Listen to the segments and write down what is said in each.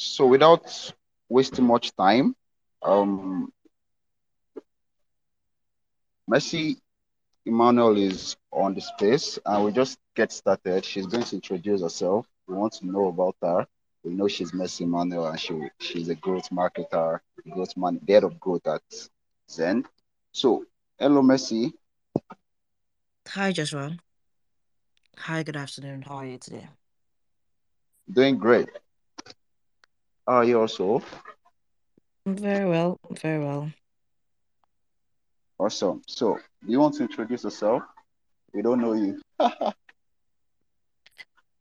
So without wasting much time, Mercy Emmanuel is on the space, and we'll just get started. She's going to introduce herself. We want to know about her. We know she's Mercy Emmanuel, and she's a growth marketer, head of growth at Zen. So, hello, Mercy. Hi, Joshua. Hi, good afternoon. How are you today? Doing great. How are you also? Very well, very well. Awesome. So, do you want to introduce yourself? We don't know you. All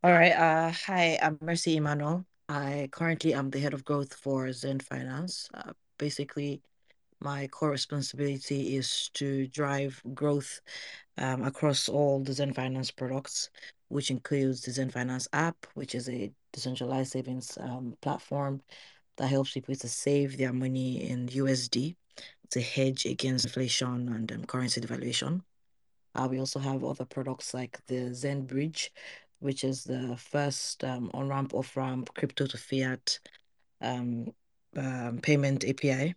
right. Hi, I'm Mercy Emmanuel. I currently am the head of growth for Zen Finance. Basically, my core responsibility is to drive growth across all the Zen Finance products, which includes the Zen Finance app, which is a decentralized savings platform that helps people to save their money in USD to hedge against inflation and currency devaluation. We also have other products like the Zen Bridge, which is the first on-ramp, off-ramp, crypto to fiat payment API.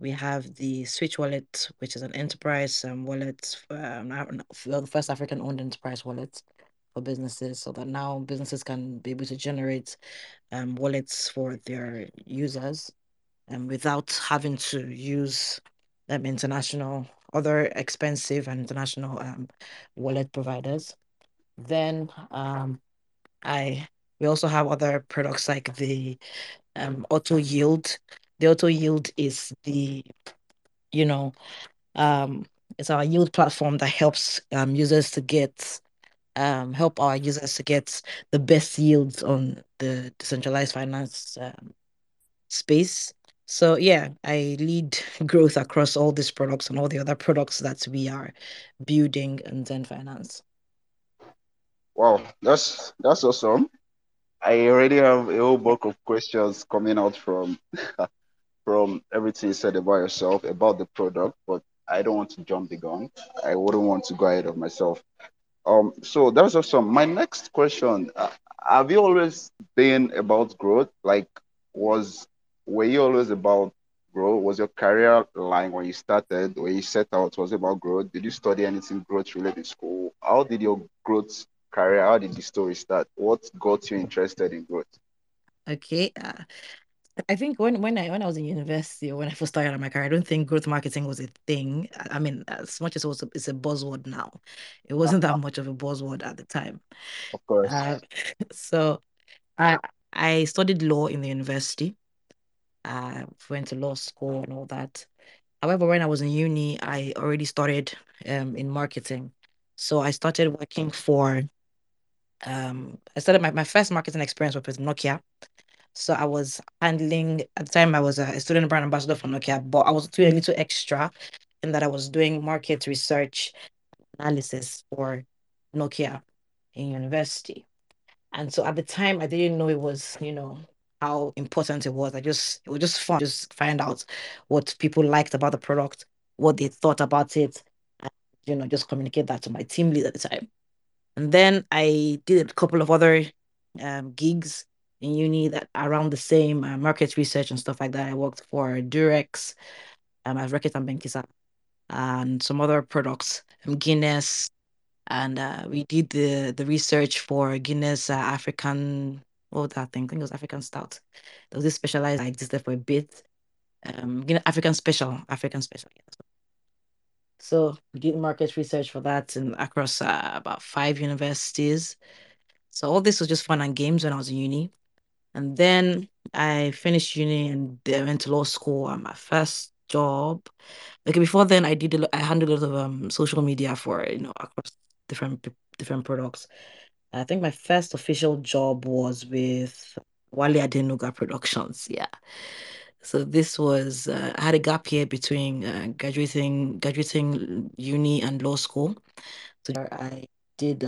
We have the Switch Wallet, which is an enterprise wallet, the first African-owned enterprise wallet for businesses, so that now businesses can be able to generate wallets for their users without having to use other expensive and international wallet providers. Then we also have other products like the Auto Yield. The Auto Yield is it's our yield platform that helps our users to get the best yields on the decentralized finance space. So yeah, I lead growth across all these products and all the other products that we are building in Zen Finance. Wow, that's awesome. I already have a whole bulk of questions coming out from from everything you said about yourself, about the product, but I don't want to jump the gun. I wouldn't want to go ahead of myself. So that's awesome. My next question, have you always been about growth? Like, were you always about growth? Was your career line when you started, when you set out, was it about growth? Did you study anything growth related in school? How did your growth career, how did the story start? What got you interested in growth? Okay. I think when I was in university, or when I first started my career, I don't think growth marketing was a thing. I mean, as much as it's a buzzword now, it wasn't that much of a buzzword at the time. Of course. So I studied law in the university. I went to law school and all that. However, when I was in uni, I already started in marketing. So I started working for, I started my first marketing experience was with Nokia. So I was handling, at the time I was a student brand ambassador for Nokia, but I was doing a little extra in that I was doing market research analysis for Nokia in university. And so at the time, I didn't know it was, how important it was. It was just fun, just find out what people liked about the product, what they thought about it, and, just communicate that to my team lead at the time. And then I did a couple of other gigs in uni that around the same market research and stuff like that. I worked for Durex, as Reckitt Benckiser, and some other products, Guinness, and we did the research for Guinness African. I think it was African Stout. There was this specialized. I existed for a bit. African Special. Yeah. So we did market research for that and across about 5 universities. So all this was just fun and games when I was in uni. And then I finished uni and then went to law school. And my first job, before then, I handled a lot of social media for across different products. I think my first official job was with Wale Adenuga Productions. Yeah, so this was I had a gap year between graduating uni and law school. So I did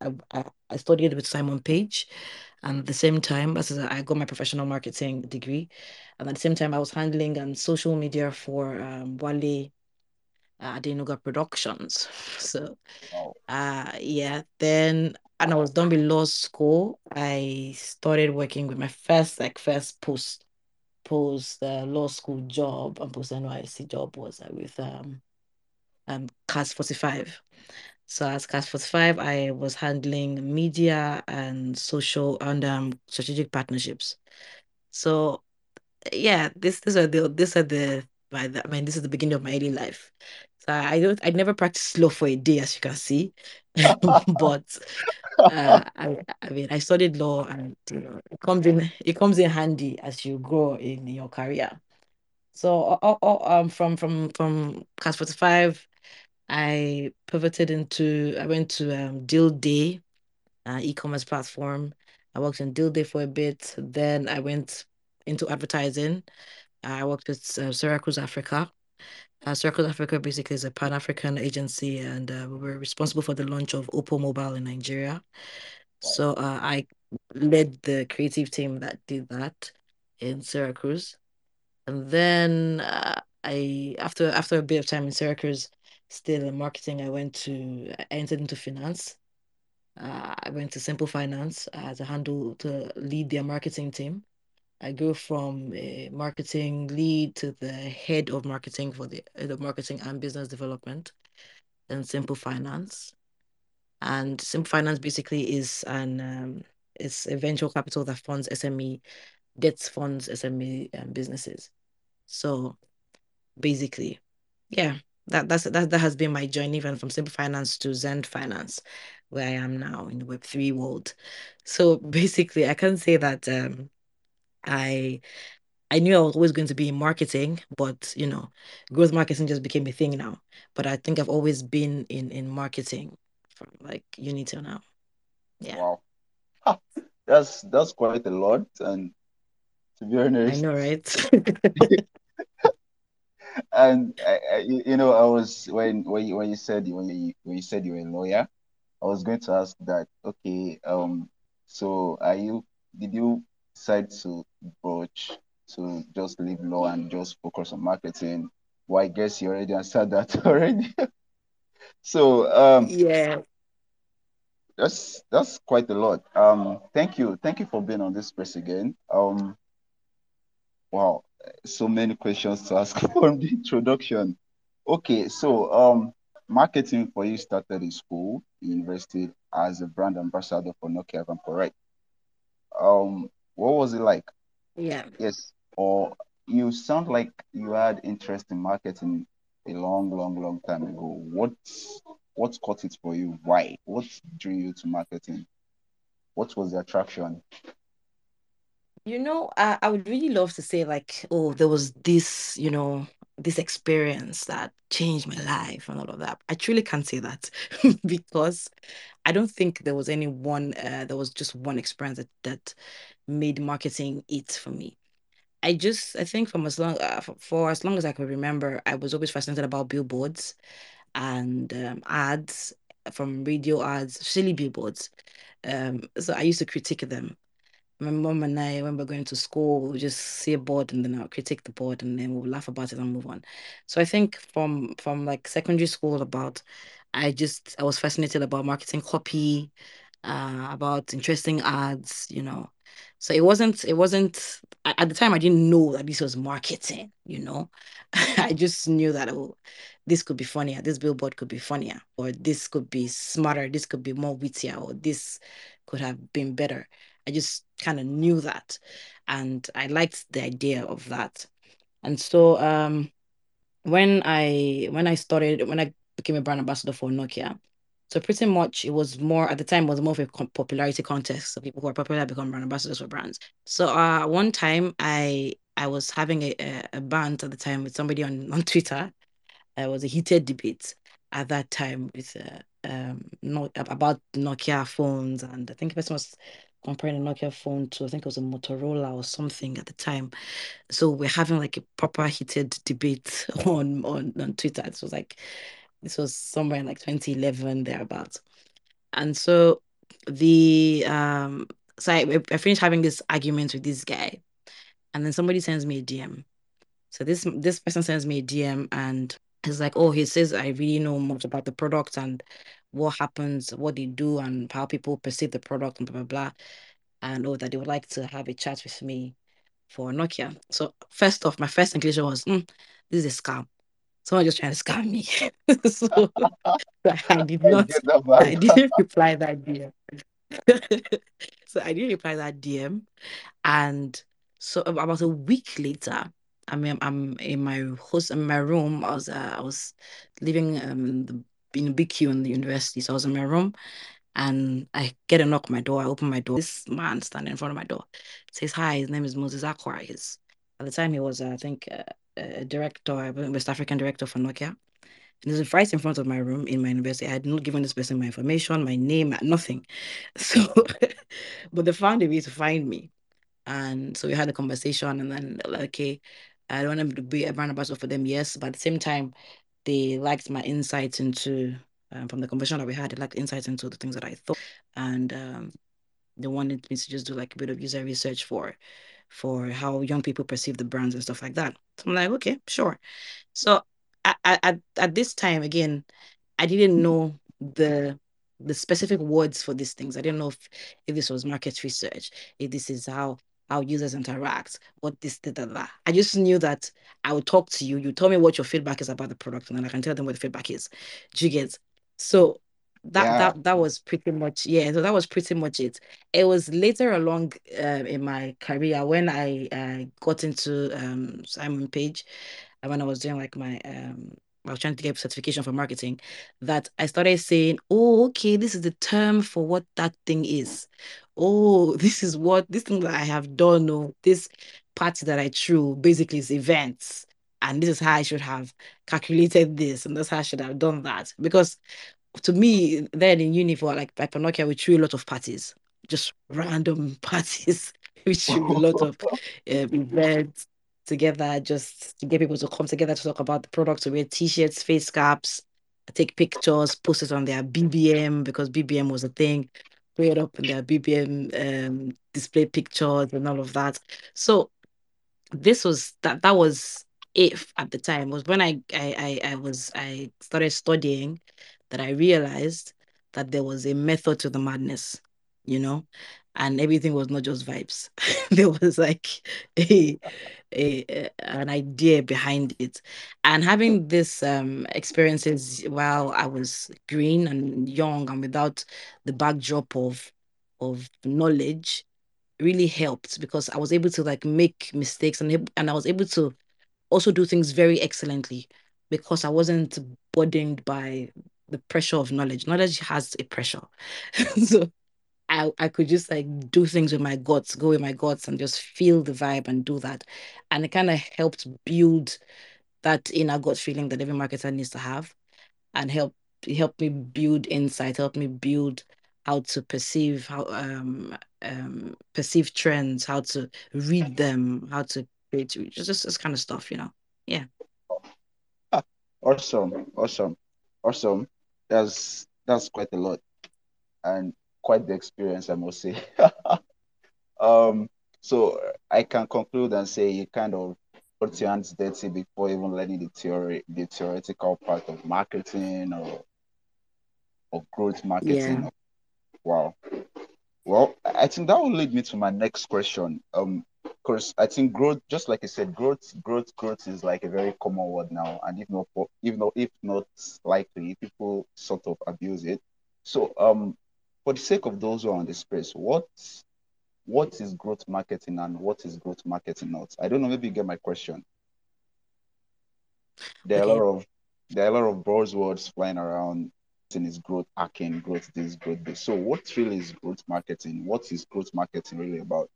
I studied with Simon Page. And at the same time, I got my professional marketing degree. And at the same time, I was handling social media for Wale Adenuga Productions. So, yeah. Then and I was done with law school, I started working with my first law school job and post NYC job was with CAS45. So as CAS45, I was handling media and social and strategic partnerships. So yeah, this is the beginning of my daily life. So I never practiced law for a day, as you can see, but I studied law, and it comes in handy as you grow in your career. So from CAS45, I pivoted into, I went to DealDey, e-commerce platform. I worked in DealDey for a bit. Then I went into advertising. I worked with Syracuse Africa. Syracuse Africa basically is a Pan-African agency, and we were responsible for the launch of Oppo Mobile in Nigeria. So I led the creative team that did that in Syracuse. And then after a bit of time in Syracuse, still in marketing, I entered into finance. I went to Simple Finance to lead their marketing team. I grew from a marketing lead to the head of marketing and business development in Simple Finance. And Simple Finance basically is it's a venture capital that funds SME, gets funds SME businesses. So basically, yeah. That has been my journey, even from Simple Finance to Zen Finance, where I am now in the Web3 world. So basically, I can say that I knew I was always going to be in marketing, but growth marketing just became a thing now. But I think I've always been in marketing from like uni till now. Yeah. Wow, that's quite a lot, and to be honest, I know, right? And I was when you said you were a lawyer, I was going to ask that. Okay, so did you decide to broach to just leave law and just focus on marketing? Well, I guess you already answered that already. So yeah, that's quite a lot. Thank you for being on this space again. Wow. So many questions to ask from the introduction. Okay, so marketing for you started in school. You invested as a brand ambassador for Nokia, if I'm correct. What was it like? Yeah. Yes. Or you sound like you had interest in marketing a long time ago. What caught it for you? Why? What drew you to marketing? What was the attraction? I would really love to say like, oh, there was this, this experience that changed my life and all of that. I truly can't say that because I don't think there was there was just one experience that made marketing it for me. I think for as long as I could remember, I was always fascinated about billboards and ads, from radio ads, silly billboards. So I used to critique them. My mom and I, when we were going to school, we would just see a board and then I would critique the board and then we would laugh about it and move on. So I think from like secondary school I was fascinated about marketing copy, about interesting ads, So it wasn't, at the time I didn't know that this was marketing, I just knew that, oh, this could be funnier, this billboard could be funnier, or this could be smarter, this could be more wittier, or this could have been better. I just kind of knew that, and I liked the idea of that. And so when I became a brand ambassador for Nokia, so pretty much it was more of a popularity contest. So people who are popular become brand ambassadors for brands. So one time I was having a band at the time with somebody on Twitter. It was a heated debate at that time with about Nokia phones, and I think the person was comparing a Nokia phone to, I think it was a Motorola or something at the time. So we're having like a proper heated debate on Twitter. This was somewhere in like 2011, thereabouts. And so I finished having this argument with this guy, and then somebody sends me a DM. So this person sends me a DM and he's like, oh, he says, I really know much about the product and what happens, what they do, and how people perceive the product and blah, blah, blah. And that they would like to have a chat with me for Nokia. So first off, my first inclination was, this is a scam. Someone just trying to scam me. So I didn't reply that DM. So I didn't reply that DM. And so about a week later, I mean, I'm in my room. I was living in a big queue in the university. So I was in my room and I get a knock on my door. I open my door. This man standing in front of my door says, "Hi, his name is Moses Akwariz." At the time, he was, I think, a director, a West African director for Nokia. And he was right in front of my room in my university. I had not given this person my information, my name, nothing. So, but they found a way to find me. And so we had a conversation and then, like, okay, I don't want to be a brand ambassador for them, yes. But at the same time, they liked my insights into, from the conversation that we had, they liked insights into the things that I thought. And they wanted me to just do like a bit of user research for how young people perceive the brands and stuff like that. So I'm like, okay, sure. So at this time, again, I didn't know the specific words for these things. I didn't know if this was market research, if this is how users interact, what this, that, that. I just knew that I would talk to you. You tell me what your feedback is about the product, and then I can tell them what the feedback is. Do you get? So that was pretty much, yeah. So that was pretty much it. It was later along in my career when I got into Simon Page, and when I was doing like my I was trying to get certification for marketing, that I started saying, oh, okay, this is the term for what that thing is. Oh, this is what this thing that I have done. Oh, this party that I threw basically is events. And this is how I should have calculated this. And that's how I should have done that. Because to me, then in uni for like Nokia, we threw a lot of parties, just random parties. We threw a lot of events together just to get people to come together to talk about the product, to wear t-shirts, face caps, take pictures, post it on their BBM because BBM was a thing, put it up in their BBM, display pictures and all of that. So this was, that was it at the time. It was when I started studying that I realized that there was a method to the madness, you know? And everything was not just vibes. There was like an idea behind it. And having this experiences while I was green and young and without the backdrop of knowledge really helped, because I was able to like make mistakes and I was able to also do things very excellently because I wasn't burdened by the pressure of knowledge. Knowledge has a pressure. So I could just like do things with my guts, go with my guts and just feel the vibe and do that. And it kind of helped build that inner gut feeling that every marketer needs to have, and helped me build insight, helped me build how to perceive, perceive trends, how to read them, how to create, just this kind of stuff, you know? Yeah. Awesome. That's quite a lot. And quite the experience, I must say. So I can conclude and say you kind of got your hands dirty before even learning the theoretical part of marketing or growth marketing. Yeah. Wow. Well, I think that will lead me to my next question. Because I think growth, just like I said, growth is like a very common word now, and if not likely, people sort of abuse it. So for the sake of those who are on the space, what is growth marketing and what is growth marketing not? I don't know, maybe you get my question. There are a lot of buzzwords flying around. Is growth hacking, growth this, growth this. So what really is growth marketing? What is growth marketing really about?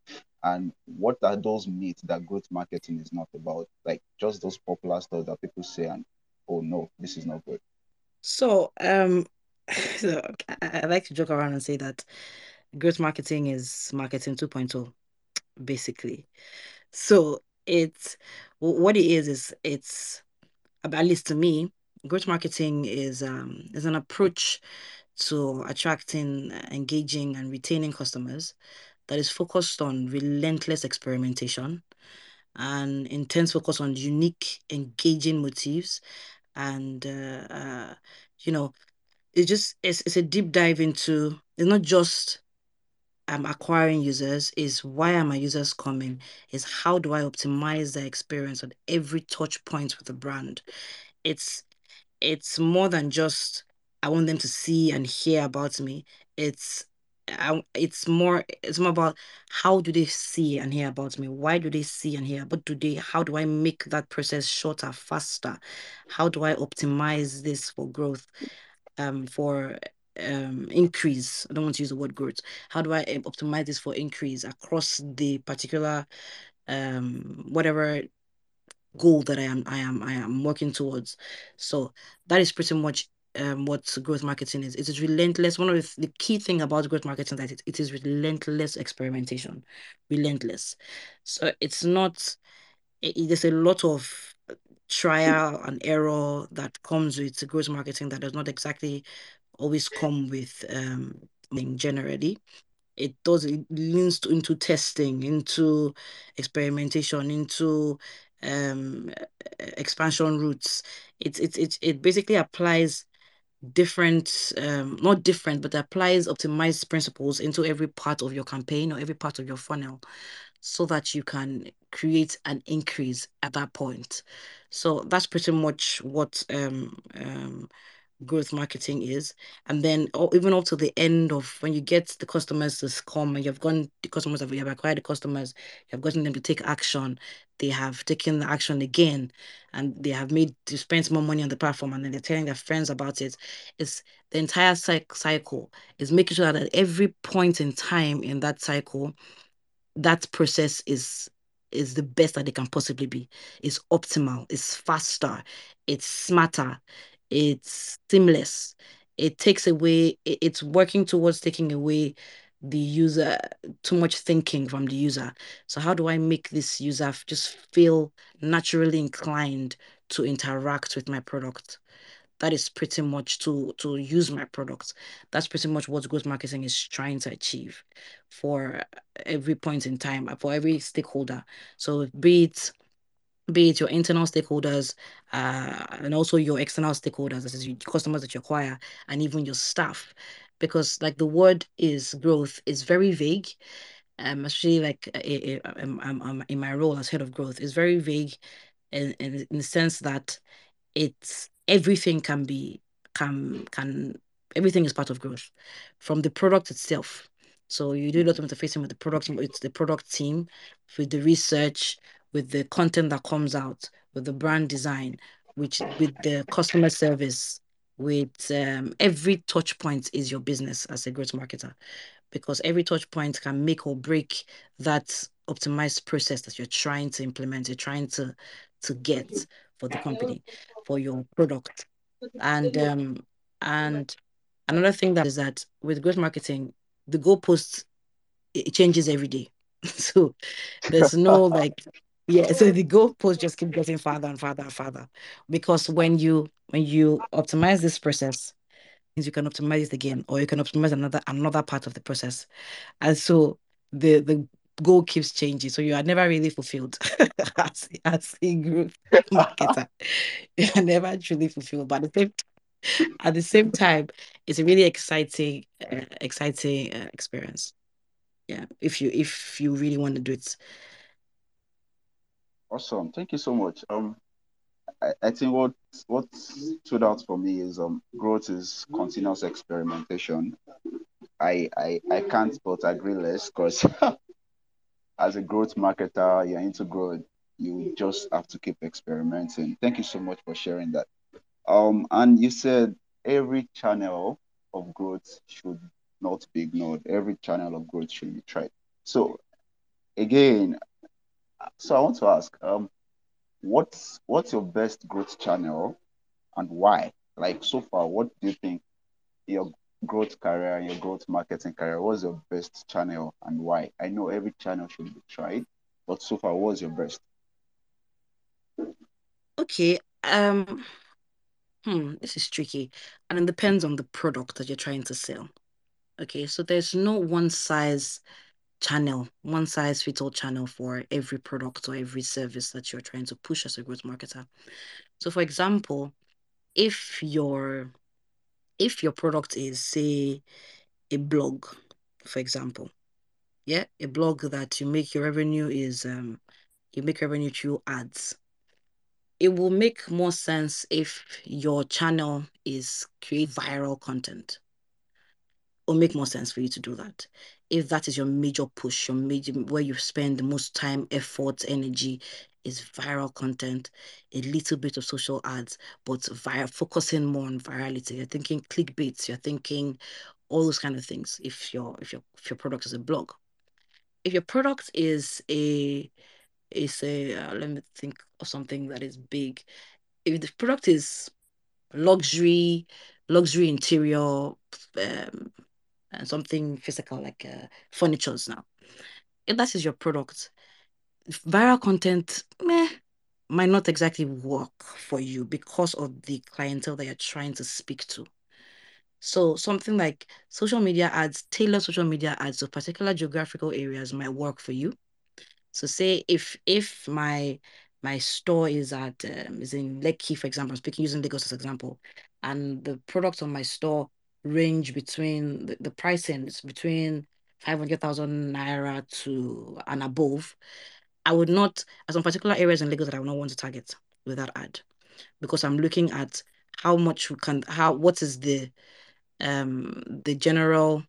And what are those myths that growth marketing is not about? Like just those popular stuff that people say and, oh no, this is not good. So I like to joke around and say that growth marketing is marketing 2.0, basically. So it's at least to me, growth marketing is an approach to attracting, engaging, and retaining customers that is focused on relentless experimentation and intense focus on unique, engaging motives, and it's a deep dive into, it's not just I'm acquiring users, is why are my users coming? Is how do I optimize their experience at every touch point with the brand? It's more than just I want them to see and hear about me. It's more about how do they see and hear about me? Why do they see and hear? How do I make that process shorter, faster? How do I optimize this for growth, increase? I don't want to use the word growth. How do I optimize this for increase across the particular whatever goal that I am working towards? So that is pretty much what growth marketing is. It is relentless. One of the key thing about growth marketing is that it is relentless experimentation, relentless. So it's not, there's a lot of trial and error that comes with growth marketing that does not exactly always come with generally. It leans into testing, into experimentation, into expansion routes. It basically applies applies optimized principles into every part of your campaign or every part of your funnel, so that you can create an increase at that point. So that's pretty much what growth marketing is. And then even up to the end of when you get the customers to come and you have acquired the customers, you have gotten them to take action, they have taken the action again, and they have spent more money on the platform, and then they're telling their friends about it. It's the entire cycle. It's making sure that at every point in time in that cycle, that process is the best that it can possibly be. It's optimal, it's faster, it's smarter, it's seamless. It takes away, it's working towards taking away the user, too much thinking from the user. So how do I make this user just feel naturally inclined to interact with my product? That is pretty much to use my product. That's pretty much what growth marketing is trying to achieve for every point in time, for every stakeholder. So be it your internal stakeholders and also your external stakeholders, that is your customers that you acquire, and even your staff. Because like the word is growth is very vague, especially like in my role as head of growth, is very vague in the sense that it's everything everything is part of growth, from the product itself. So you do a lot of interfacing with the product, it's the product team, with the research, with the content that comes out, with the brand design, with the customer service, with every touch point is your business as a growth marketer, because every touch point can make or break that optimized process that you're trying to implement, you're trying to get for the company, for your product. And another thing that is that with growth marketing, the goalposts, it changes every day. So there's no so the goalposts just keep getting farther and farther and farther, because when you optimize this process, you can optimize it again, or you can optimize another part of the process, and so the goal keeps changing. So you are never really fulfilled as a growth marketer. You are never truly fulfilled, but at the same time, it's a really exciting experience. Yeah, if you really want to do it. Awesome. Thank you so much. I think what stood out for me is growth is continuous experimentation. I can't but agree less, because as a growth marketer, you're into growth, you just have to keep experimenting. Thank you so much for sharing that. And you said every channel of growth should not be ignored. Every channel of growth should be tried. So again, I want to ask, what's your best growth channel and why? Like, so far, what do you think your growth career, your growth marketing career, what's your best channel and why? I know every channel should be tried, but so far, what's your best? Okay. This is tricky. And it depends on the product that you're trying to sell. Okay, so there's no one size fits all channel for every product or every service that you're trying to push as a growth marketer. So for example, if your if your product is, say, a blog, for example, yeah, a blog that you make your revenue is, you make revenue through ads, it will make more sense if your channel is create viral content. It will make more sense for you to do that. If that is your major push, your major, where you spend the most time, effort, energy, is viral content, a little bit of social ads, but focusing more on virality. You're thinking clickbaits, you're thinking all those kind of things if your product is a blog. If your product is a let me think of something that is big. If the product is luxury interior, and something physical like furnitures now, if that is your product, viral content might not exactly work for you because of the clientele that you're trying to speak to. So something like social media ads, tailored social media ads to particular geographical areas might work for you. So say if my store is at is in Lekki, for example, I'm speaking using Lagos as an example, and the products on my store range between the pricing is between 500,000 naira to and above. I would not, as some particular areas in Lagos that I would not want to target with that ad, because I'm looking at how much we can, what is the general,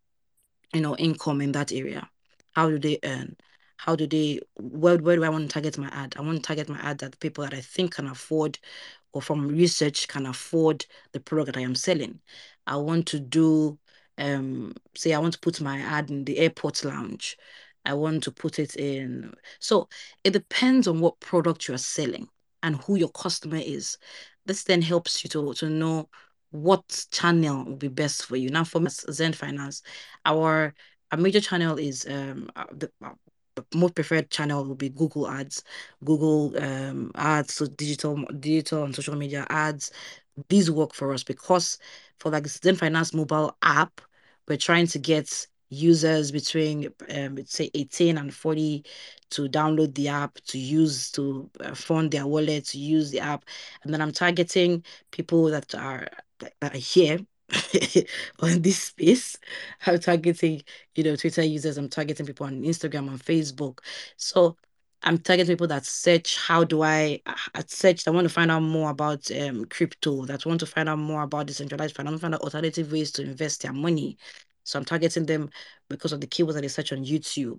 income in that area. How do they earn? How do they, where do I want to target my ad? I want to target my ad at people that I think can afford, or from research can afford the product that I am selling. I want to do, say I want to put my ad in the airport lounge. I want to put it in. So it depends on what product you are selling and who your customer is. This then helps you to know what channel will be best for you. Now, for Zen Finance, our major channel is, the most preferred channel will be Google ads, Google ads, so digital and social media ads. These work for us because for like Zen Finance mobile app, we're trying to get users between let's say 18 and 40 to download the app, to use, to fund their wallet, to use the app. And then I'm targeting people that are here on this space. I'm targeting Twitter users, I'm targeting people on Instagram and Facebook. So I'm targeting people that search, I want to find out more about crypto, that want to find out more about decentralized finance, I want to find out alternative ways to invest their money. So I'm targeting them because of the keywords that they search on YouTube.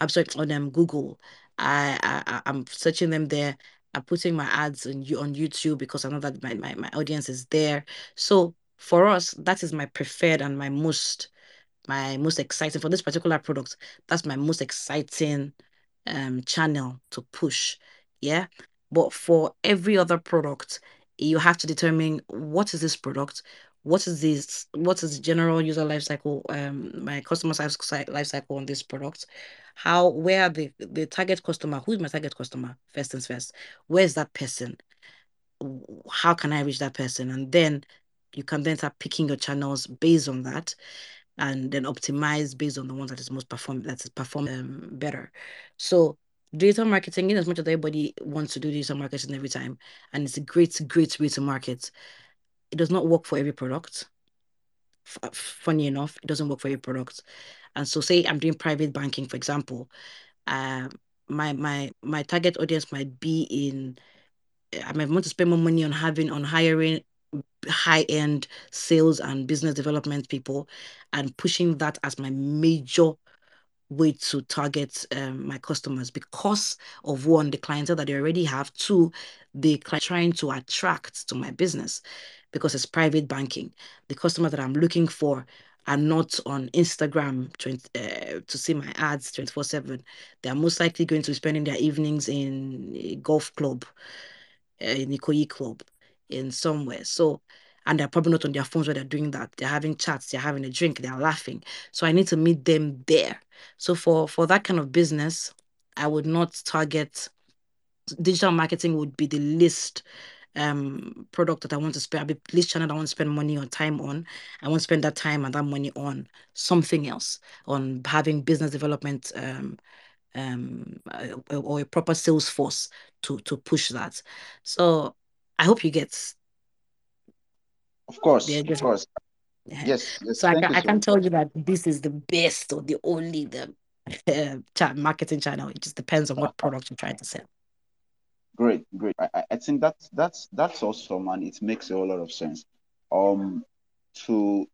I'm searching on Google. I'm searching them there. I'm putting my ads on YouTube because I know that my audience is there. So for us, that is my preferred and my most exciting, for this particular product, that's my most exciting channel to push. Yeah. But for every other product, you have to determine what is this product? What is the general user life cycle, my customer's life cycle on this product? Where are the target customer? Who is my target customer? First things first. Where is that person? How can I reach that person? And then you can then start picking your channels based on that, and then optimize based on the one that is most perform better. So digital marketing, in as much as everybody wants to do digital marketing every time, and it's a great, great way to market, it does not work for every product. Funny enough, it doesn't work for every product. And so say I'm doing private banking, for example, my target audience might be in, I might want to spend more money on hiring high-end sales and business development people and pushing that as my major way to target my customers because of, one, the clientele that they already have, two, the client trying to attract to my business because it's private banking. The customer that I'm looking for are not on Instagram to see my ads 24/7. They are most likely going to be spending their evenings in a golf club, in a Ikoyi club, in somewhere. So, and they're probably not on their phones where they're doing that. They're having chats, they're having a drink, they're laughing. So I need to meet them there. So for that kind of business, I would not target, digital marketing would be the least product that I want to spend, the least channel I want to spend money or time on. I want to spend that time and that money on something else, on having business development or a proper sales force to push that. So I hope you get. Of course, yeah, of course. Yes, yes. So I can't tell you that this is the best or the only marketing channel. It just depends on what product you're trying to sell. Great, great. I think that's awesome, and it makes a whole lot of sense. To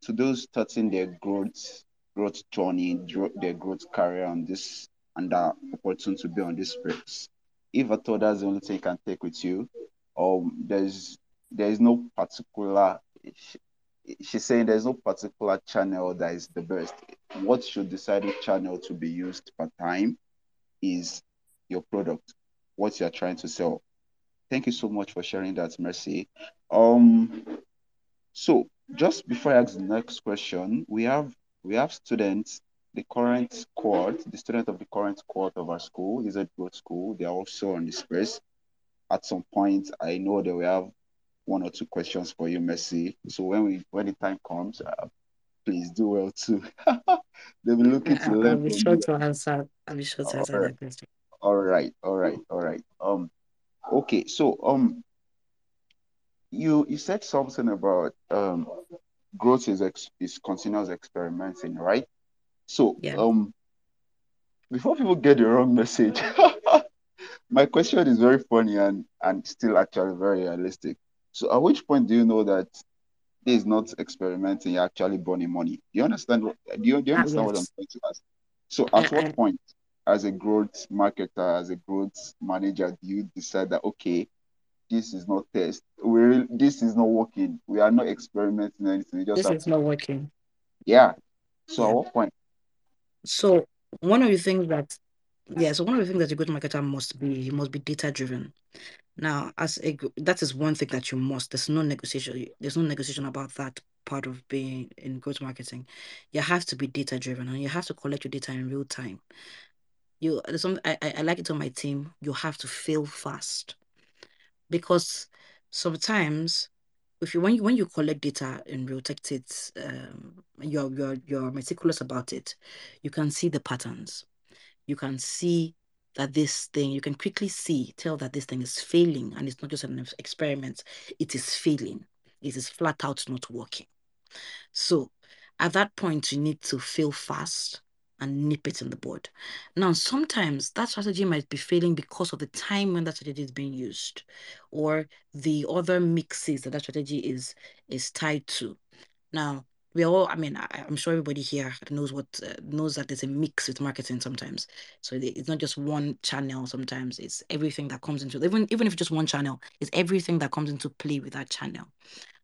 those starting their growth journey, their growth career on this, and are opportune to be on this space. If at all that's the only thing you can take with you, there is no particular. She's saying there's no particular channel that is the best. What you decide which channel to be used per time is your product, what you're trying to sell. Thank you so much for sharing that, Mercy. So just before I ask the next question, we have students, the student of the current cohort of our school, EZ Growth School. They are also on this space. At some point, I know that we have one or two questions for you, Mercy. So when the time comes, please do well too. They'll be looking to learn. I'll be sure to answer. That question. All right. Okay. So you said something about growth is continuous experimenting, right? So yeah. Before people get the wrong message, my question is very funny and still actually very realistic. So at which point do you know that this is not experimenting, you're actually burning money? Do you understand what I'm trying to ask? So at what point, as a growth marketer, as a growth manager, do you decide that, okay, this is not test. This is not working. We are not experimenting anything. This is not working. Yeah. So at what point? So one of the things that, a good marketer must be data-driven. Now, that is one thing that you must. There's no negotiation. There's no negotiation about that part of being in growth marketing. You have to be data driven, and you have to collect your data in real time. I like it on my team. You have to fail fast, because sometimes when you collect data and protect it, you're meticulous about it. You can see the patterns. You can see that this thing, you can quickly tell that this thing is failing, and it's not just an experiment, it is failing. It is flat out not working. So at that point, you need to fail fast and nip it in the bud. Now, sometimes that strategy might be failing because of the time when that strategy is being used, or the other mixes that strategy is tied to. Now, I'm sure everybody here knows knows that there's a mix with marketing sometimes. So it's not just one channel sometimes. It's everything that comes into, even if it's just one channel, it's everything that comes into play with that channel.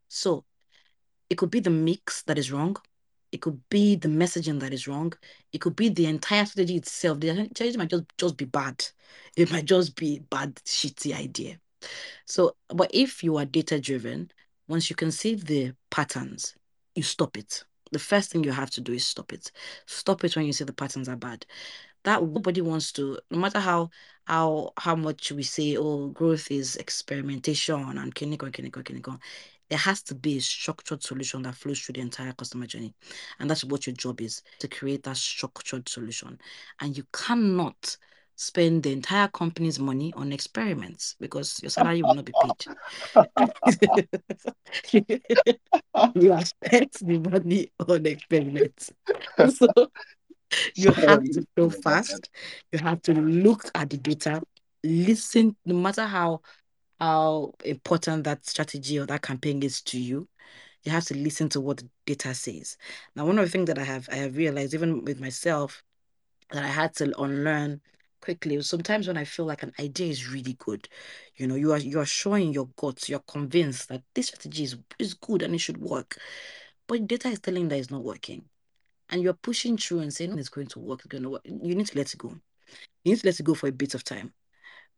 So it could be the mix that is wrong. It could be the messaging that is wrong. It could be the entire strategy itself. The strategy might just be bad. It might just be bad, shitty idea. So, but if you are data-driven, once you can see the patterns, you stop it. The first thing you have to do is stop it. Stop it when you see the patterns are bad. That nobody wants to, no matter how much we say, oh, growth is experimentation and clinical. There has to be a structured solution that flows through the entire customer journey. And that's what your job is, to create that structured solution. And you cannot spend the entire company's money on experiments, because your salary will not be paid. You have spent the money on experiments. So you have to go fast. You have to look at the data, listen, no matter how important that strategy or that campaign is to you, you have to listen to what the data says. Now, one of the things that I have realized, even with myself, that I had to unlearn quickly. Sometimes when I feel like an idea is really good, you are showing your guts, you're convinced that this strategy is good and it should work, but data is telling that it's not working, and you're pushing through and saying, no, it's going to work. You need to let it go for a bit of time,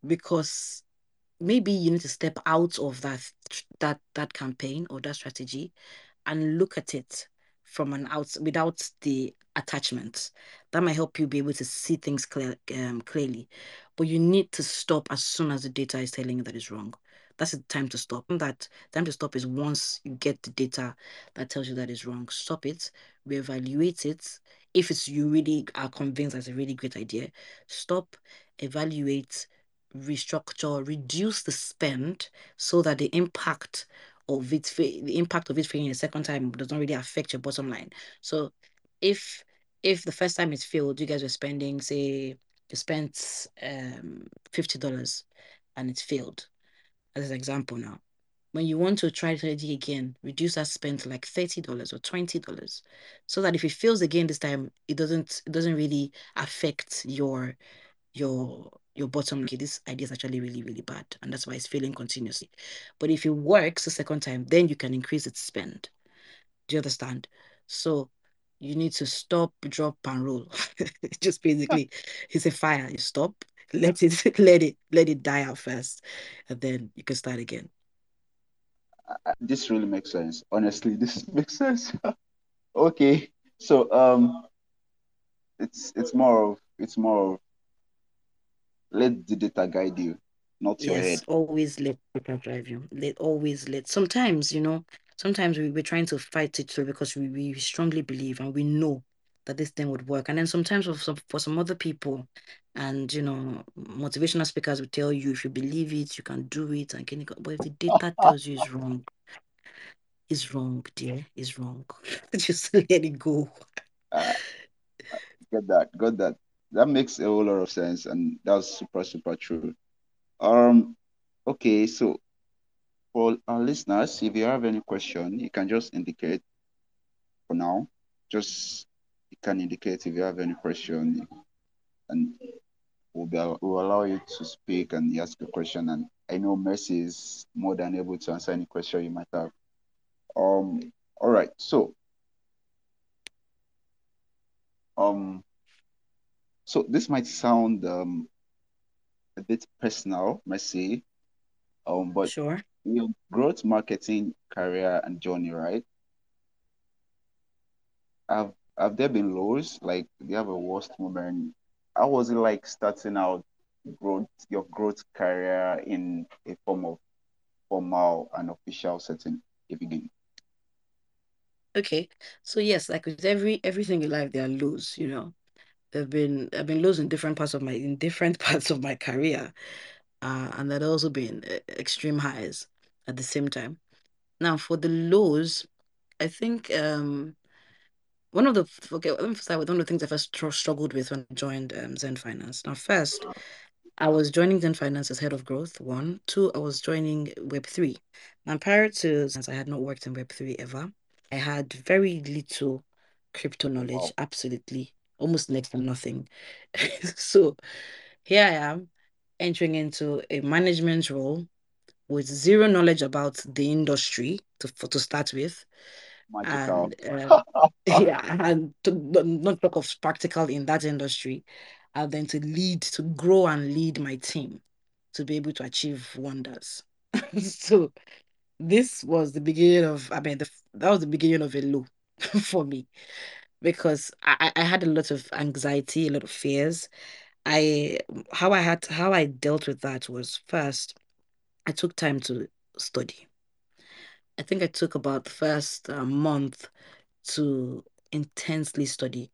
because maybe you need to step out of that campaign or that strategy and look at it from an out, without the attachments. That might help you be able to see things clearly. But you need to stop as soon as the data is telling you that it's wrong. That's the time to stop. And that time to stop is once you get the data that tells you that it's wrong. Stop it, reevaluate it. If you really are convinced that's a really great idea, stop, evaluate, restructure, reduce the spend so that the impact of it, the impact of it failing a second time does not really affect your bottom line. So if the first time it failed, you guys were spending, say, you spent $50 and it failed, as an example now. When you want to try it again, reduce that spend to like $30 or $20, so that if it fails again this time, it doesn't really affect your bottom line. Okay, this idea is actually really, really bad, and that's why it's failing continuously. But if it works the second time, then you can increase its spend. Do you understand? So you need to stop, drop, and roll. Just basically, it's a fire. You stop, let it die out first, and then you can start again. This really makes sense. Honestly, this makes sense. Okay, so it's more of let the data guide you, not your head. Always let data drive you. Sometimes, you know, sometimes we're trying to fight it through because we strongly believe and we know that this thing would work. And then sometimes for some other people, and you know, motivational speakers will tell you if you believe it, you can do it. And can you go? But if the data tells you it's wrong, dear, it's wrong. Just let it go. Got that. That makes a whole lot of sense, and that's super, super true. Okay, so for our listeners, if you have any question, you can just indicate for now. You can indicate if you have any question, and we'll allow you to speak and ask a question. And I know Mercy is more than able to answer any question you might have. All right, so so this might sound a bit personal, Mercy, but sure. Your growth marketing career and journey, right? Have there been lows? Like, do you have a worst moment? How was it like starting out your growth career in a formal and official setting? If you begin. Okay, so yes, like with everything in life, there are lows. You know, I've been lows in different parts of my career, and there have also been extreme highs at the same time. Now, for the lows, I think. One of the things I first struggled with when I joined Zen Finance. Now, first, I was joining Zen Finance as head of growth, one. Two, I was joining Web3. Now, prior to since I had not worked in Web3 ever, I had very little crypto knowledge, wow. Absolutely, almost next to nothing. So here I am entering into a management role with zero knowledge about the industry to start with. Magical. And not talk of practical in that industry, and then to grow and lead my team to be able to achieve wonders. So this was the beginning of, that was the beginning of a low for me, because I had a lot of anxiety, a lot of fears. How I dealt with that was, first, I took time to study. I think I took about the first month to intensely study.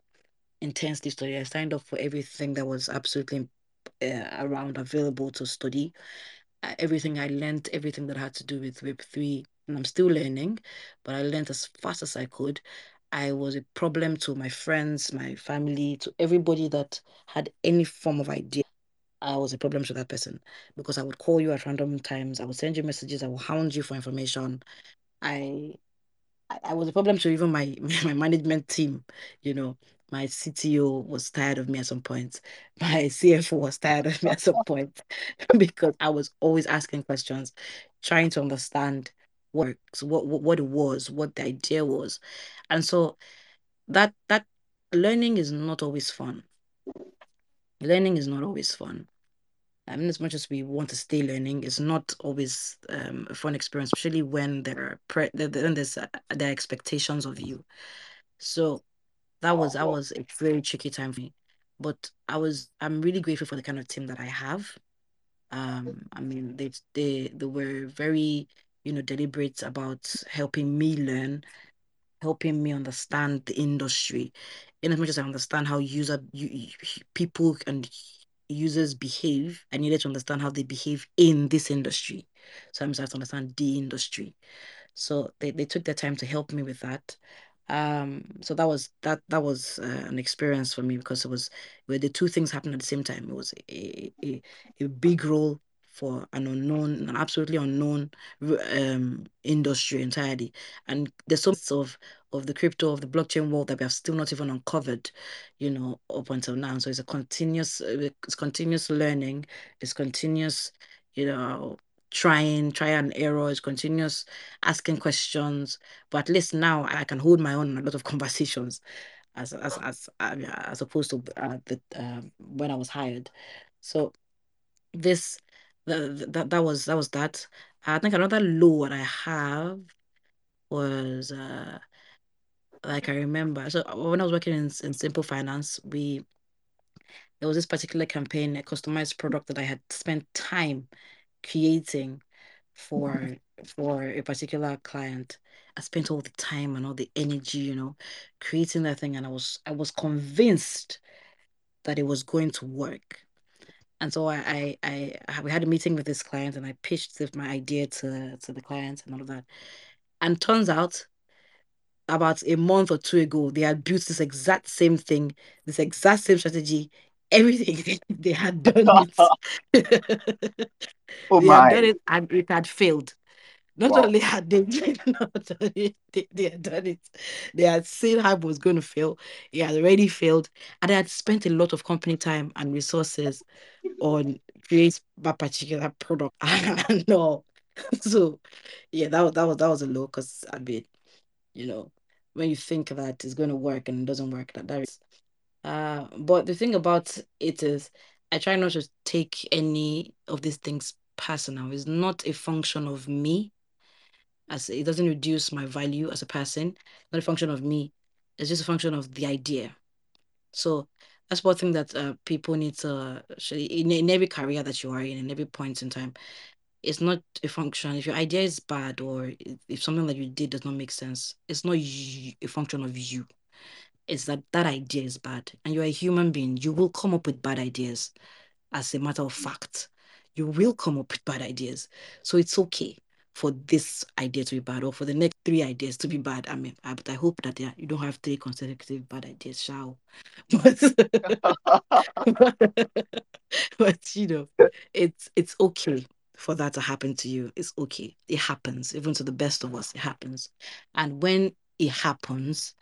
I signed up for everything that was absolutely around available to study. Everything I learned, everything that had to do with Web3, and I'm still learning, but I learned as fast as I could. I was a problem to my friends, my family, to everybody that had any form of idea. I was a problem to that person, because I would call you at random times. I would send you messages. I would hound you for information. I was a problem to even my management team. You know, my CTO was tired of me at some point. My CFO was tired of me at some point, because I was always asking questions, trying to understand what works, what it was, what the idea was. And so that learning is not always fun. Learning is not always fun. I mean, as much as we want to stay learning, it's not always a fun experience, especially when there are expectations of you. So that was a very tricky time for me. But I'm really grateful for the kind of team that I have. They were very, you know, deliberate about helping me learn, helping me understand the industry. In as much as I understand how people and users behave, I needed to understand how they behave in this industry. So I have to understand the industry. So they took their time to help me with that. So that was an experience for me, because it was where the two things happened at the same time. It was a big role for an absolutely unknown industry entirely. And there's some of the crypto, of the blockchain world that we have still not even uncovered, up until now. So it's continuous learning, it's continuous, try and error, it's continuous asking questions. But at least now I can hold my own in a lot of conversations, as opposed to when I was hired. So that was that. I think another low that I have was like, I remember, so when I was working in Simple Finance, there was this particular campaign, a customized product that I had spent time creating for a particular client. I spent all the time and all the energy, creating that thing, and I was convinced that it was going to work. And so we had a meeting with this client, and I pitched my idea to the client and all of that. And turns out, about a month or two ago, they had built this exact same thing, this exact same strategy, everything. They had done it. Oh my. They had done it, and it had failed. Not only had they had done it, they had seen how it was going to fail. It had already failed. And they had spent a lot of company time and resources on creating that particular product. No. So yeah, that was a low, because I mean, when you think that it's going to work and it doesn't work, that is. But the thing about it is, I try not to take any of these things personal. It's not a function of me, as it doesn't reduce my value as a person. Not a function of me. It's just a function of the idea. So that's one thing that people need to, in every career that you are in every point in time, it's not a function. If your idea is bad, or if something that you did does not make sense, it's not a function of you. It's that idea is bad. And you're a human being. You will come up with bad ideas. As a matter of fact, you will come up with bad ideas. So it's okay for this idea to be bad, or for the next three ideas to be bad. I mean, but I hope that you don't have three consecutive bad ideas, shall. But it's okay for that to happen to you. It's okay. It happens. Even to the best of us, it happens. And when it happens,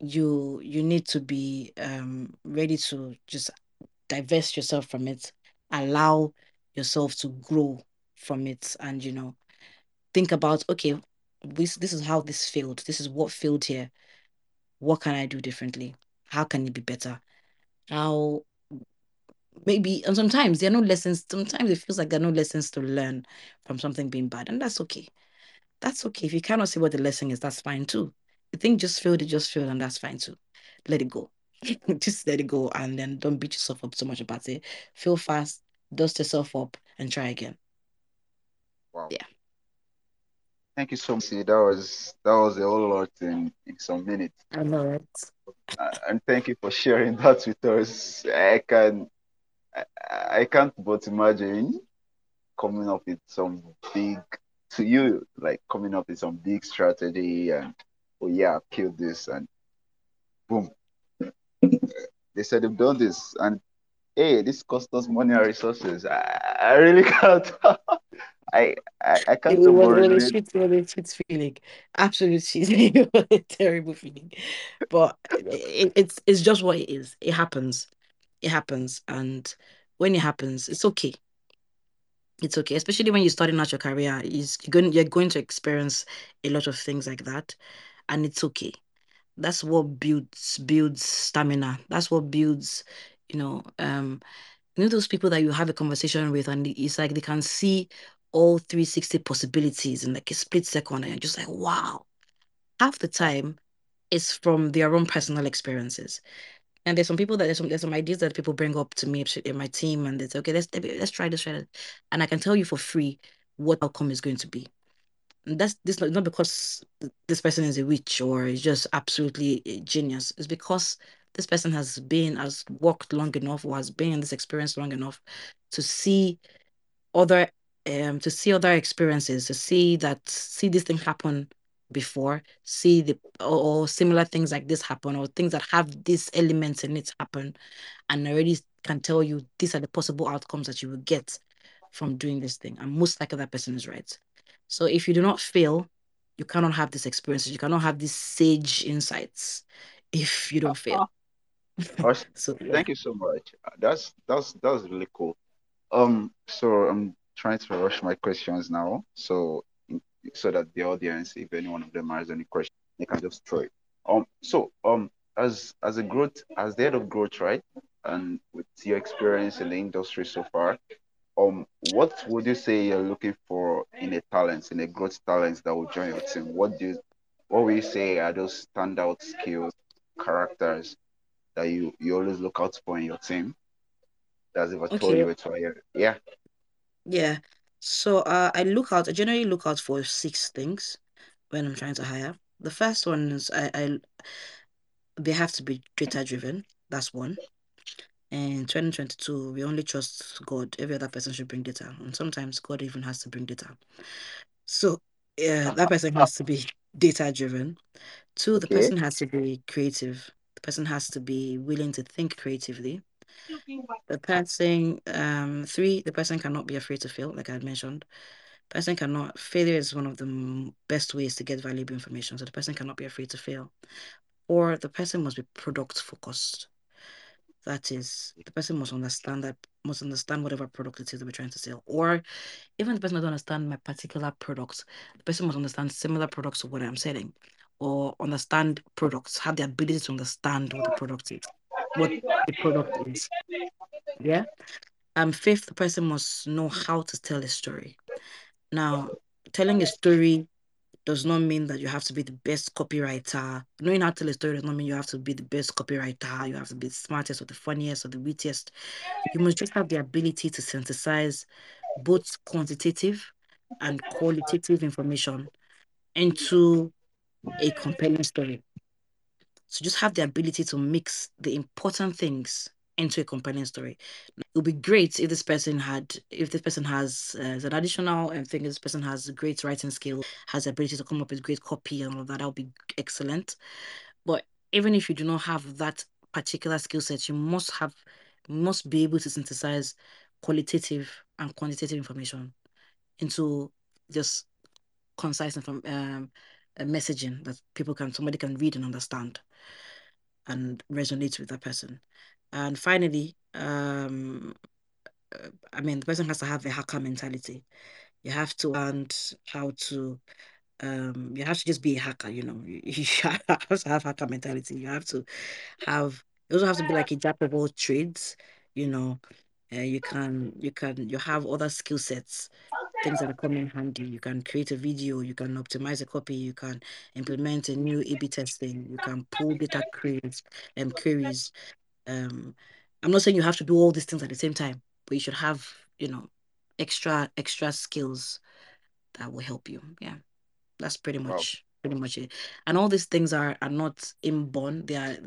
you need to be ready to just divest yourself from it, allow yourself to grow from it, and think about, okay, this is how this failed. This is what failed here. What can I do differently? How can it be better? How maybe, and sometimes there are no lessons. Sometimes it feels like there are no lessons to learn from something being bad, and that's okay. That's okay. If you cannot see what the lesson is, that's fine too. The thing just failed, it just failed, and that's fine too. Let it go. Just let it go, and then don't beat yourself up so much about it. Feel fast, dust yourself up, and try again. Wow. Yeah. Thank you so much. That was a whole lot in some minutes. I know it. And thank you for sharing that with us. I can't but imagine coming up with some big, to you, like coming up with some big strategy and, oh yeah, I've killed this, and boom. They said they've done this, and hey, this cost us money and resources. I really can't. I can't. It was really shit feeling. Absolute shit. It was a terrible feeling. But it's just what it is. It happens. It happens, and when it happens, it's okay. It's okay, especially when you're starting out your career. You're going to experience a lot of things like that, and it's okay. That's what builds stamina. That's what builds, those people that you have a conversation with, and it's like they can see all 360 possibilities in like a split second, and you're just like, wow. Half the time, it's from their own personal experiences. And there's some ideas that people bring up to me in my team, and they say, okay, let's try this, and I can tell you for free what outcome is going to be. And this not because this person is a witch or is just absolutely a genius. It's because this person has worked long enough, or has been in this experience long enough to see other to see other experiences, to see this thing happen before, see the or similar things like this happen, or things that have these elements in it happen, and already can tell you these are the possible outcomes that you will get from doing this thing. And most likely that person is right. So if you do not fail, you cannot have these experiences. You cannot have these sage insights if you don't fail. So, yeah. Thank you so much. That's really cool. So I'm trying to rush my questions now, so that the audience, if any one of them has any question, they can just throw it. As the head of growth, right, and with your experience in the industry so far, what would you say you're looking for in a talent, in a growth talent that will join your team? What will you say are those standout skills, characters that you always look out for in your team? That's if I told you it's right here. Yeah. Yeah. So I generally look out for 6 things when I'm trying to hire. The first one is they have to be data driven. That's one. And 2022, we only trust God. Every other person should bring data. And sometimes God even has to bring data. So yeah, that person has to be data driven. 2, the person has to be creative. The person has to be willing to think creatively. 3, the person cannot be afraid to fail, like I had mentioned. Failure is one of the best ways to get valuable information. So the person cannot be afraid to fail. 4, the person must be product focused. That is, the person must understand whatever product it is that we're trying to sell. Or even the person doesn't understand my particular product, the person must understand similar products to what I'm selling, or understand products, have the ability to understand what the product is. Yeah. 5th, the person must know how to tell a story. Now, telling a story does not mean that you have to be the best copywriter. Knowing how to tell a story does not mean you have to be the best copywriter, you have to be the smartest or the funniest or the wittiest. You must just have the ability to synthesize both quantitative and qualitative information into a compelling story. So just have the ability to mix the important things into a compelling story. It would be great if this person has great writing skill, has the ability to come up with great copy and all that. That would be excellent. But even if you do not have that particular skill set, you must be able to synthesize qualitative and quantitative information into just concise messaging that somebody can read and understand and resonate with that person. And finally, the person has to have a hacker mentality. You have to learn how to, you have to just be a hacker, you have to have hacker mentality. You also have to be like a jack of all trades, you have other skill sets, things that are coming handy. You can create a video, you can optimize a copy, you can implement a new A/B testing, you can pull data queries. I'm not saying you have to do all these things at the same time, but you should have, extra skills that will help you. Yeah, that's pretty much it. And all these things are not inborn. They're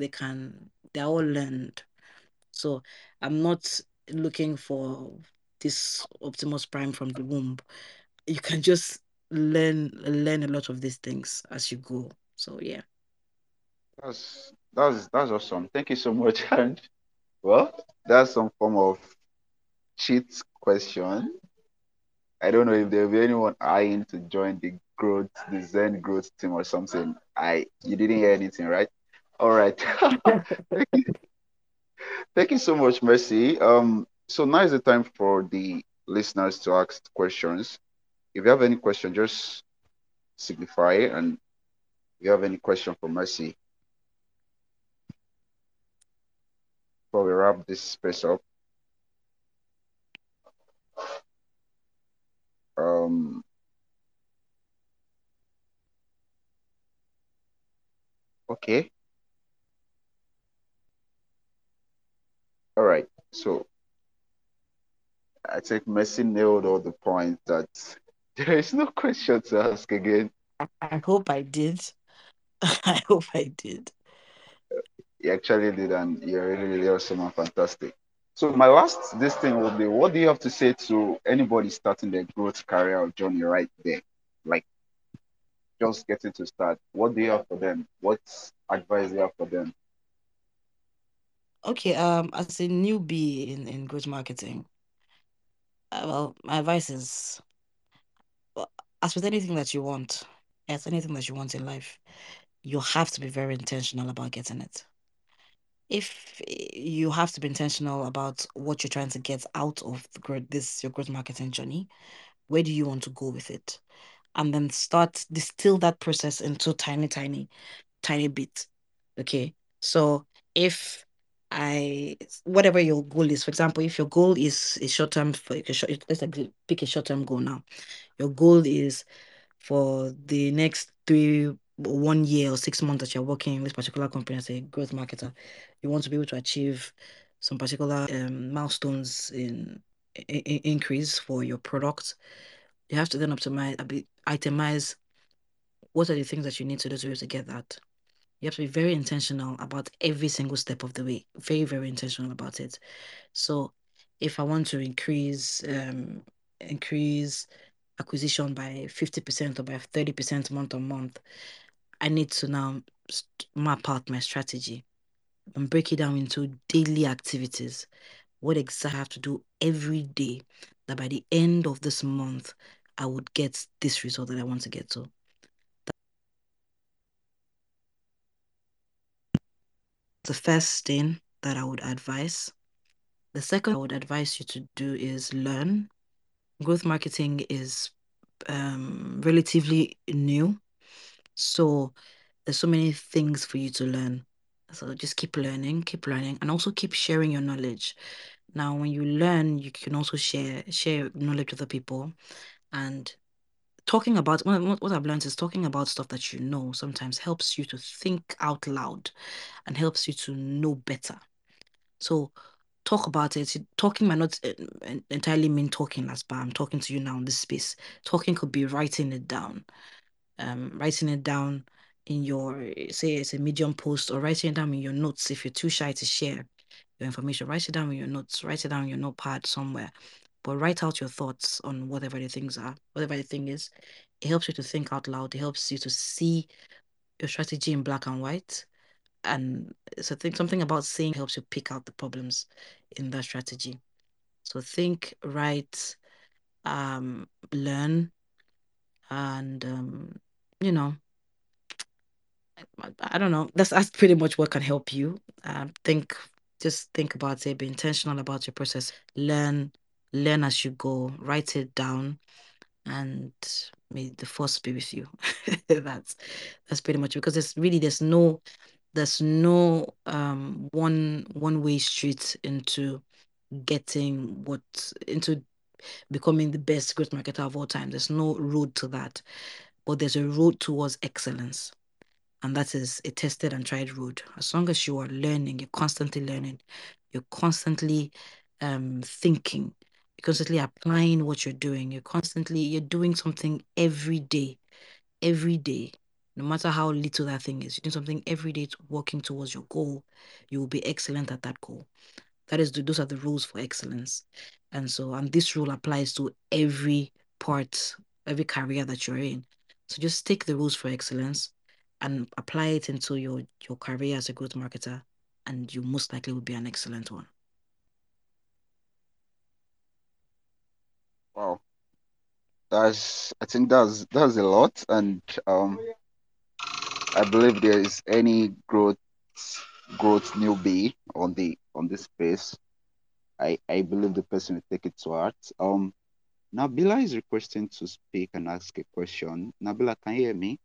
all learned. So I'm not looking for this Optimus Prime from the womb. You can just learn a lot of these things as you go. So yeah. That's awesome. Thank you so much. And well, that's some form of cheat question. I don't know if there'll be anyone eyeing to join the Zen growth team or something. You didn't hear anything, right? All right. Thank you so much, Mercy. So now is the time for the listeners to ask questions. If you have any question, just signify it. And if you have any question for Mercy, before we wrap this space up, okay. All right. So I think Mercy nailed all the points that there is no question to ask again. I hope I did. I hope I did. You actually did, and you're really, really awesome and fantastic. So my last this thing will be, what do you have to say to anybody starting their growth career or journey right there? Like, just getting to start. What do you have for them? What advice do you have for them? Okay, as a newbie in growth marketing, well, my advice is, as with anything that you want, as anything that you want in life, you have to be very intentional about getting it. If you have to be intentional about what you're trying to get out of your growth marketing journey, where do you want to go with it? And then start, distill that process into tiny, tiny, tiny bits. Okay, so if whatever your goal is, for example, if your goal is a short-term, let's pick a short-term goal now. Your goal is for the next 1 year or 6 months that you're working in this particular company as a growth marketer, you want to be able to achieve some particular milestones in increase for your product. You have to then itemize what are the things that you need to do to be able to get that. You have to be very intentional about every single step of the way. Very, very intentional about it. So if I want to increase acquisition by 50% or by 30% month on month, I need to now map out my strategy and break it down into daily activities. What exactly I have to do every day that by the end of this month, I would get this result that I want to get to. The first thing that I would advise. The second I would advise you to do is learn. Growth marketing is relatively new, so there's so many things for you to learn. So just keep learning, and also keep sharing your knowledge. Now, when you learn, you can also share knowledge with other people, and talking about what I've learned is talking about stuff that you know sometimes helps you to think out loud and helps you to know better. So talk about it. Talking might not entirely mean talking as bad. I'm talking to you now in this space. Talking could be writing it down. Writing it down in your, say it's a Medium post, or writing it down in your notes if you're too shy to share your information. Write it down in your notes. Write it down in your notepad somewhere. But write out your thoughts on whatever the things are, whatever the thing is. It helps you to think out loud. It helps you to see your strategy in black and white. And so something about seeing helps you pick out the problems in that strategy. So think, write, learn, and, I don't know. That's pretty much what can help you. Just think about it. Be intentional about your process. Learn as you go, write it down, and may the force be with you. That's pretty much, because there's no one-way street into into becoming the best growth marketer of all time. There's no road to that, but there's a road towards excellence, and that is a tested and tried road. As long as you are learning, you're constantly learning, you're constantly thinking, constantly applying what you're doing. You're doing something every day, no matter how little that thing is. You're doing something every day, working towards your goal. You will be excellent at that goal. Those are the rules for excellence. And this rule applies to every part, every career that you're in. So just take the rules for excellence and apply it into your career as a growth marketer, and you most likely will be an excellent one. Wow, I think that's a lot, and I believe there is any growth newbie on this space. I believe the person will take it to heart. Nabila is requesting to speak and ask a question. Nabila, can you hear me?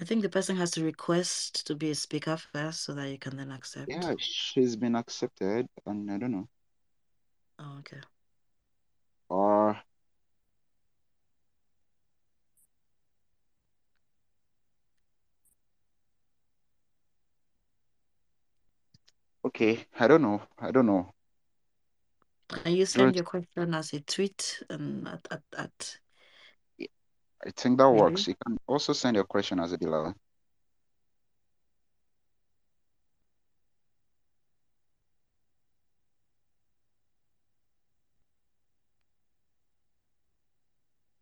I think the person has to request to be a speaker first so that you can then accept. Yeah, she's been accepted, and I don't know. Oh, okay. okay, I don't know. And you send your question as a tweet and at. I think that works. You can also send your question as a dealer.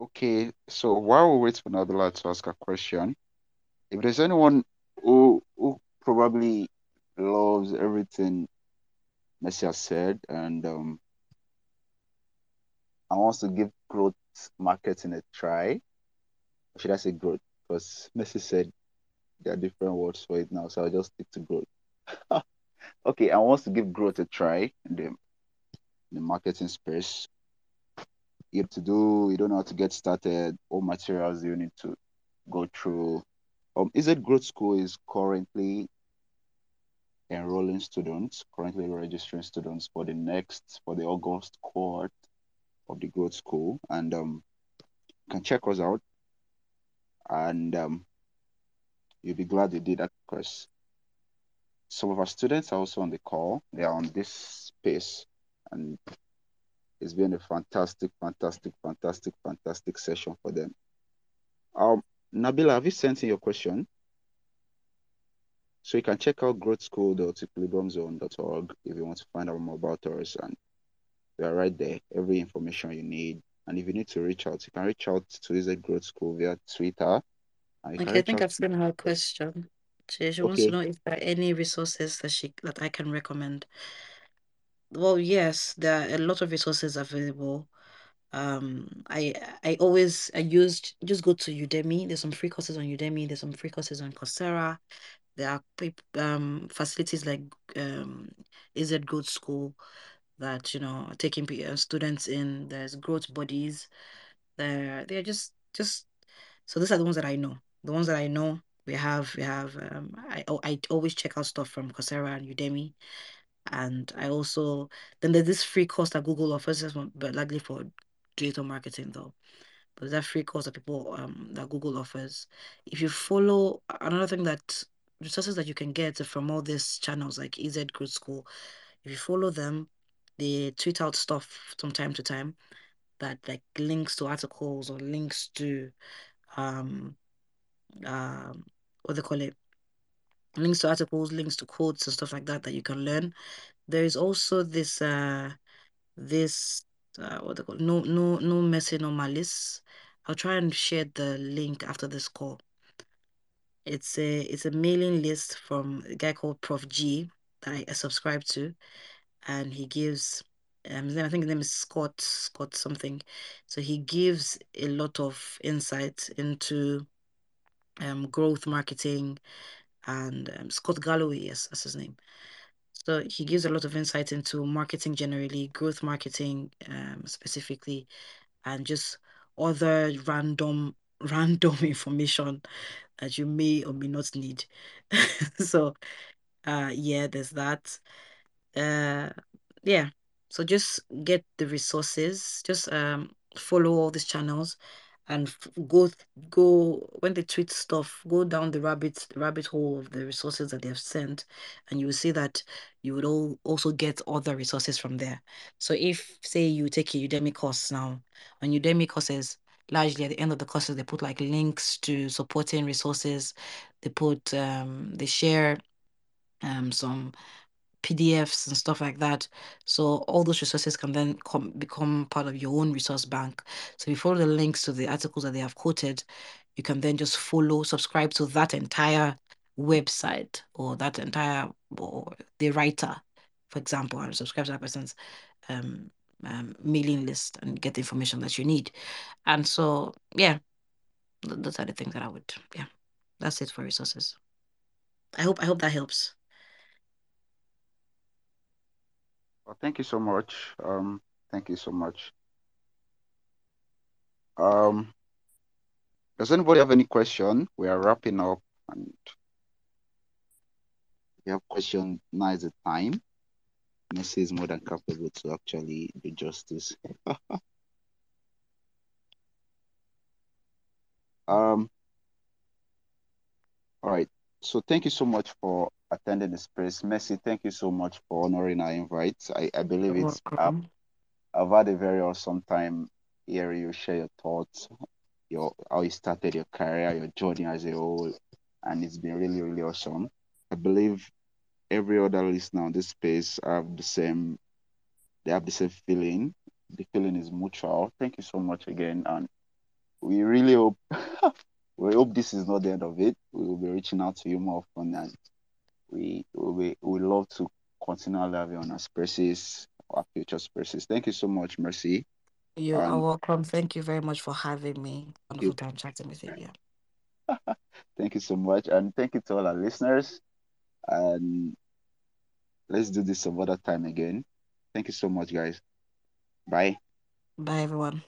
Okay, so while we wait for Nadila to ask a question, if there's anyone who probably loves everything Mercy has said and wants to give growth marketing a try, should I say growth? Because Mercy said there are different words for it now, so I'll just stick to growth. Okay, I want to give growth a try in the marketing space. You have to do, you don't know how to get started, all materials you need to go through. EZ Growth School is currently enrolling students, currently registering students for the August cohort of the Growth School. And you can check us out. And you'll be glad you did that, because some of our students are also on the call. They are on this space. And it's been a fantastic session for them. Nabila, have you sent in your question? So you can check out growthschool.equilibriumzone.org if you want to find out more about us. And we are right there, every information you need. And if you need to reach out, you can reach out to EZ Growth School via Twitter. Okay, I think I've seen her question. She wants to know if there are any resources that I can recommend. Well, yes, there are a lot of resources available. I just go to Udemy. There's some free courses on Udemy. There's some free courses on Coursera. There are facilities like EZ Growth School that are taking students in. There's growth buddies. They're just so these are the ones that I know. The ones that I know we have. I always check out stuff from Coursera and Udemy. And I also, then there's this free course that Google offers, but likely for digital marketing though. But that free course that that Google offers. If you follow, another thing that resources that you can get from all these channels like EZ Growth School, if you follow them, they tweet out stuff from time to time that like links to articles or links to, what they call it, links to articles, links to quotes and stuff like that you can learn. There is also this what they call no mercy, no malice. I'll try and share the link after this call. It's a mailing list from a guy called Prof G that I subscribe to, and he gives I think his name is Scott something. So he gives a lot of insight into growth marketing. And Scott Galloway, yes, that's his name. So he gives a lot of insight into marketing generally, growth marketing specifically, and just other random information that you may or may not need. So, yeah, there's that. Yeah, so just get the resources. Just follow all these channels. And go when they tweet stuff, go down the rabbit hole of the resources that they have sent, and you will see that you would also get other resources from there. So if, say, you take a Udemy course now, on Udemy courses, largely at the end of the courses, they put like links to supporting resources. They put, they share some PDFs and stuff like that. So all those resources can then become part of your own resource bank. So if you follow the links to the articles that they have quoted, you can then just subscribe to that entire website or the writer, for example, and subscribe to that person's mailing list and get the information that you need. And so, yeah, those are the things that I would, yeah. That's it for resources. I hope that helps. Well, thank you so much. Thank you so much. Does anybody have any question? We are wrapping up, and if you have questions, now is the time. Mercy is more than capable to actually do justice. All right. So thank you so much for attending this press. Mercy, thank you so much for honoring our invite. I believe it's up. I've had a very awesome time hearing you share your thoughts, how you started your career, your journey as a whole, and it's been really, really awesome. I believe every other listener on this space have the same feeling. The feeling is mutual. Thank you so much again, and we really hope we hope this is not the end of it. We will be reaching out to you more often, and we love to continue having on our spaces, our future spaces. Thank you so much, Mercy. You are welcome. Thank you very much for having me. Wonderful time chatting with you. Yeah. Thank you so much, and thank you to all our listeners. And let's do this some other time again. Thank you so much, guys. Bye. Bye, everyone.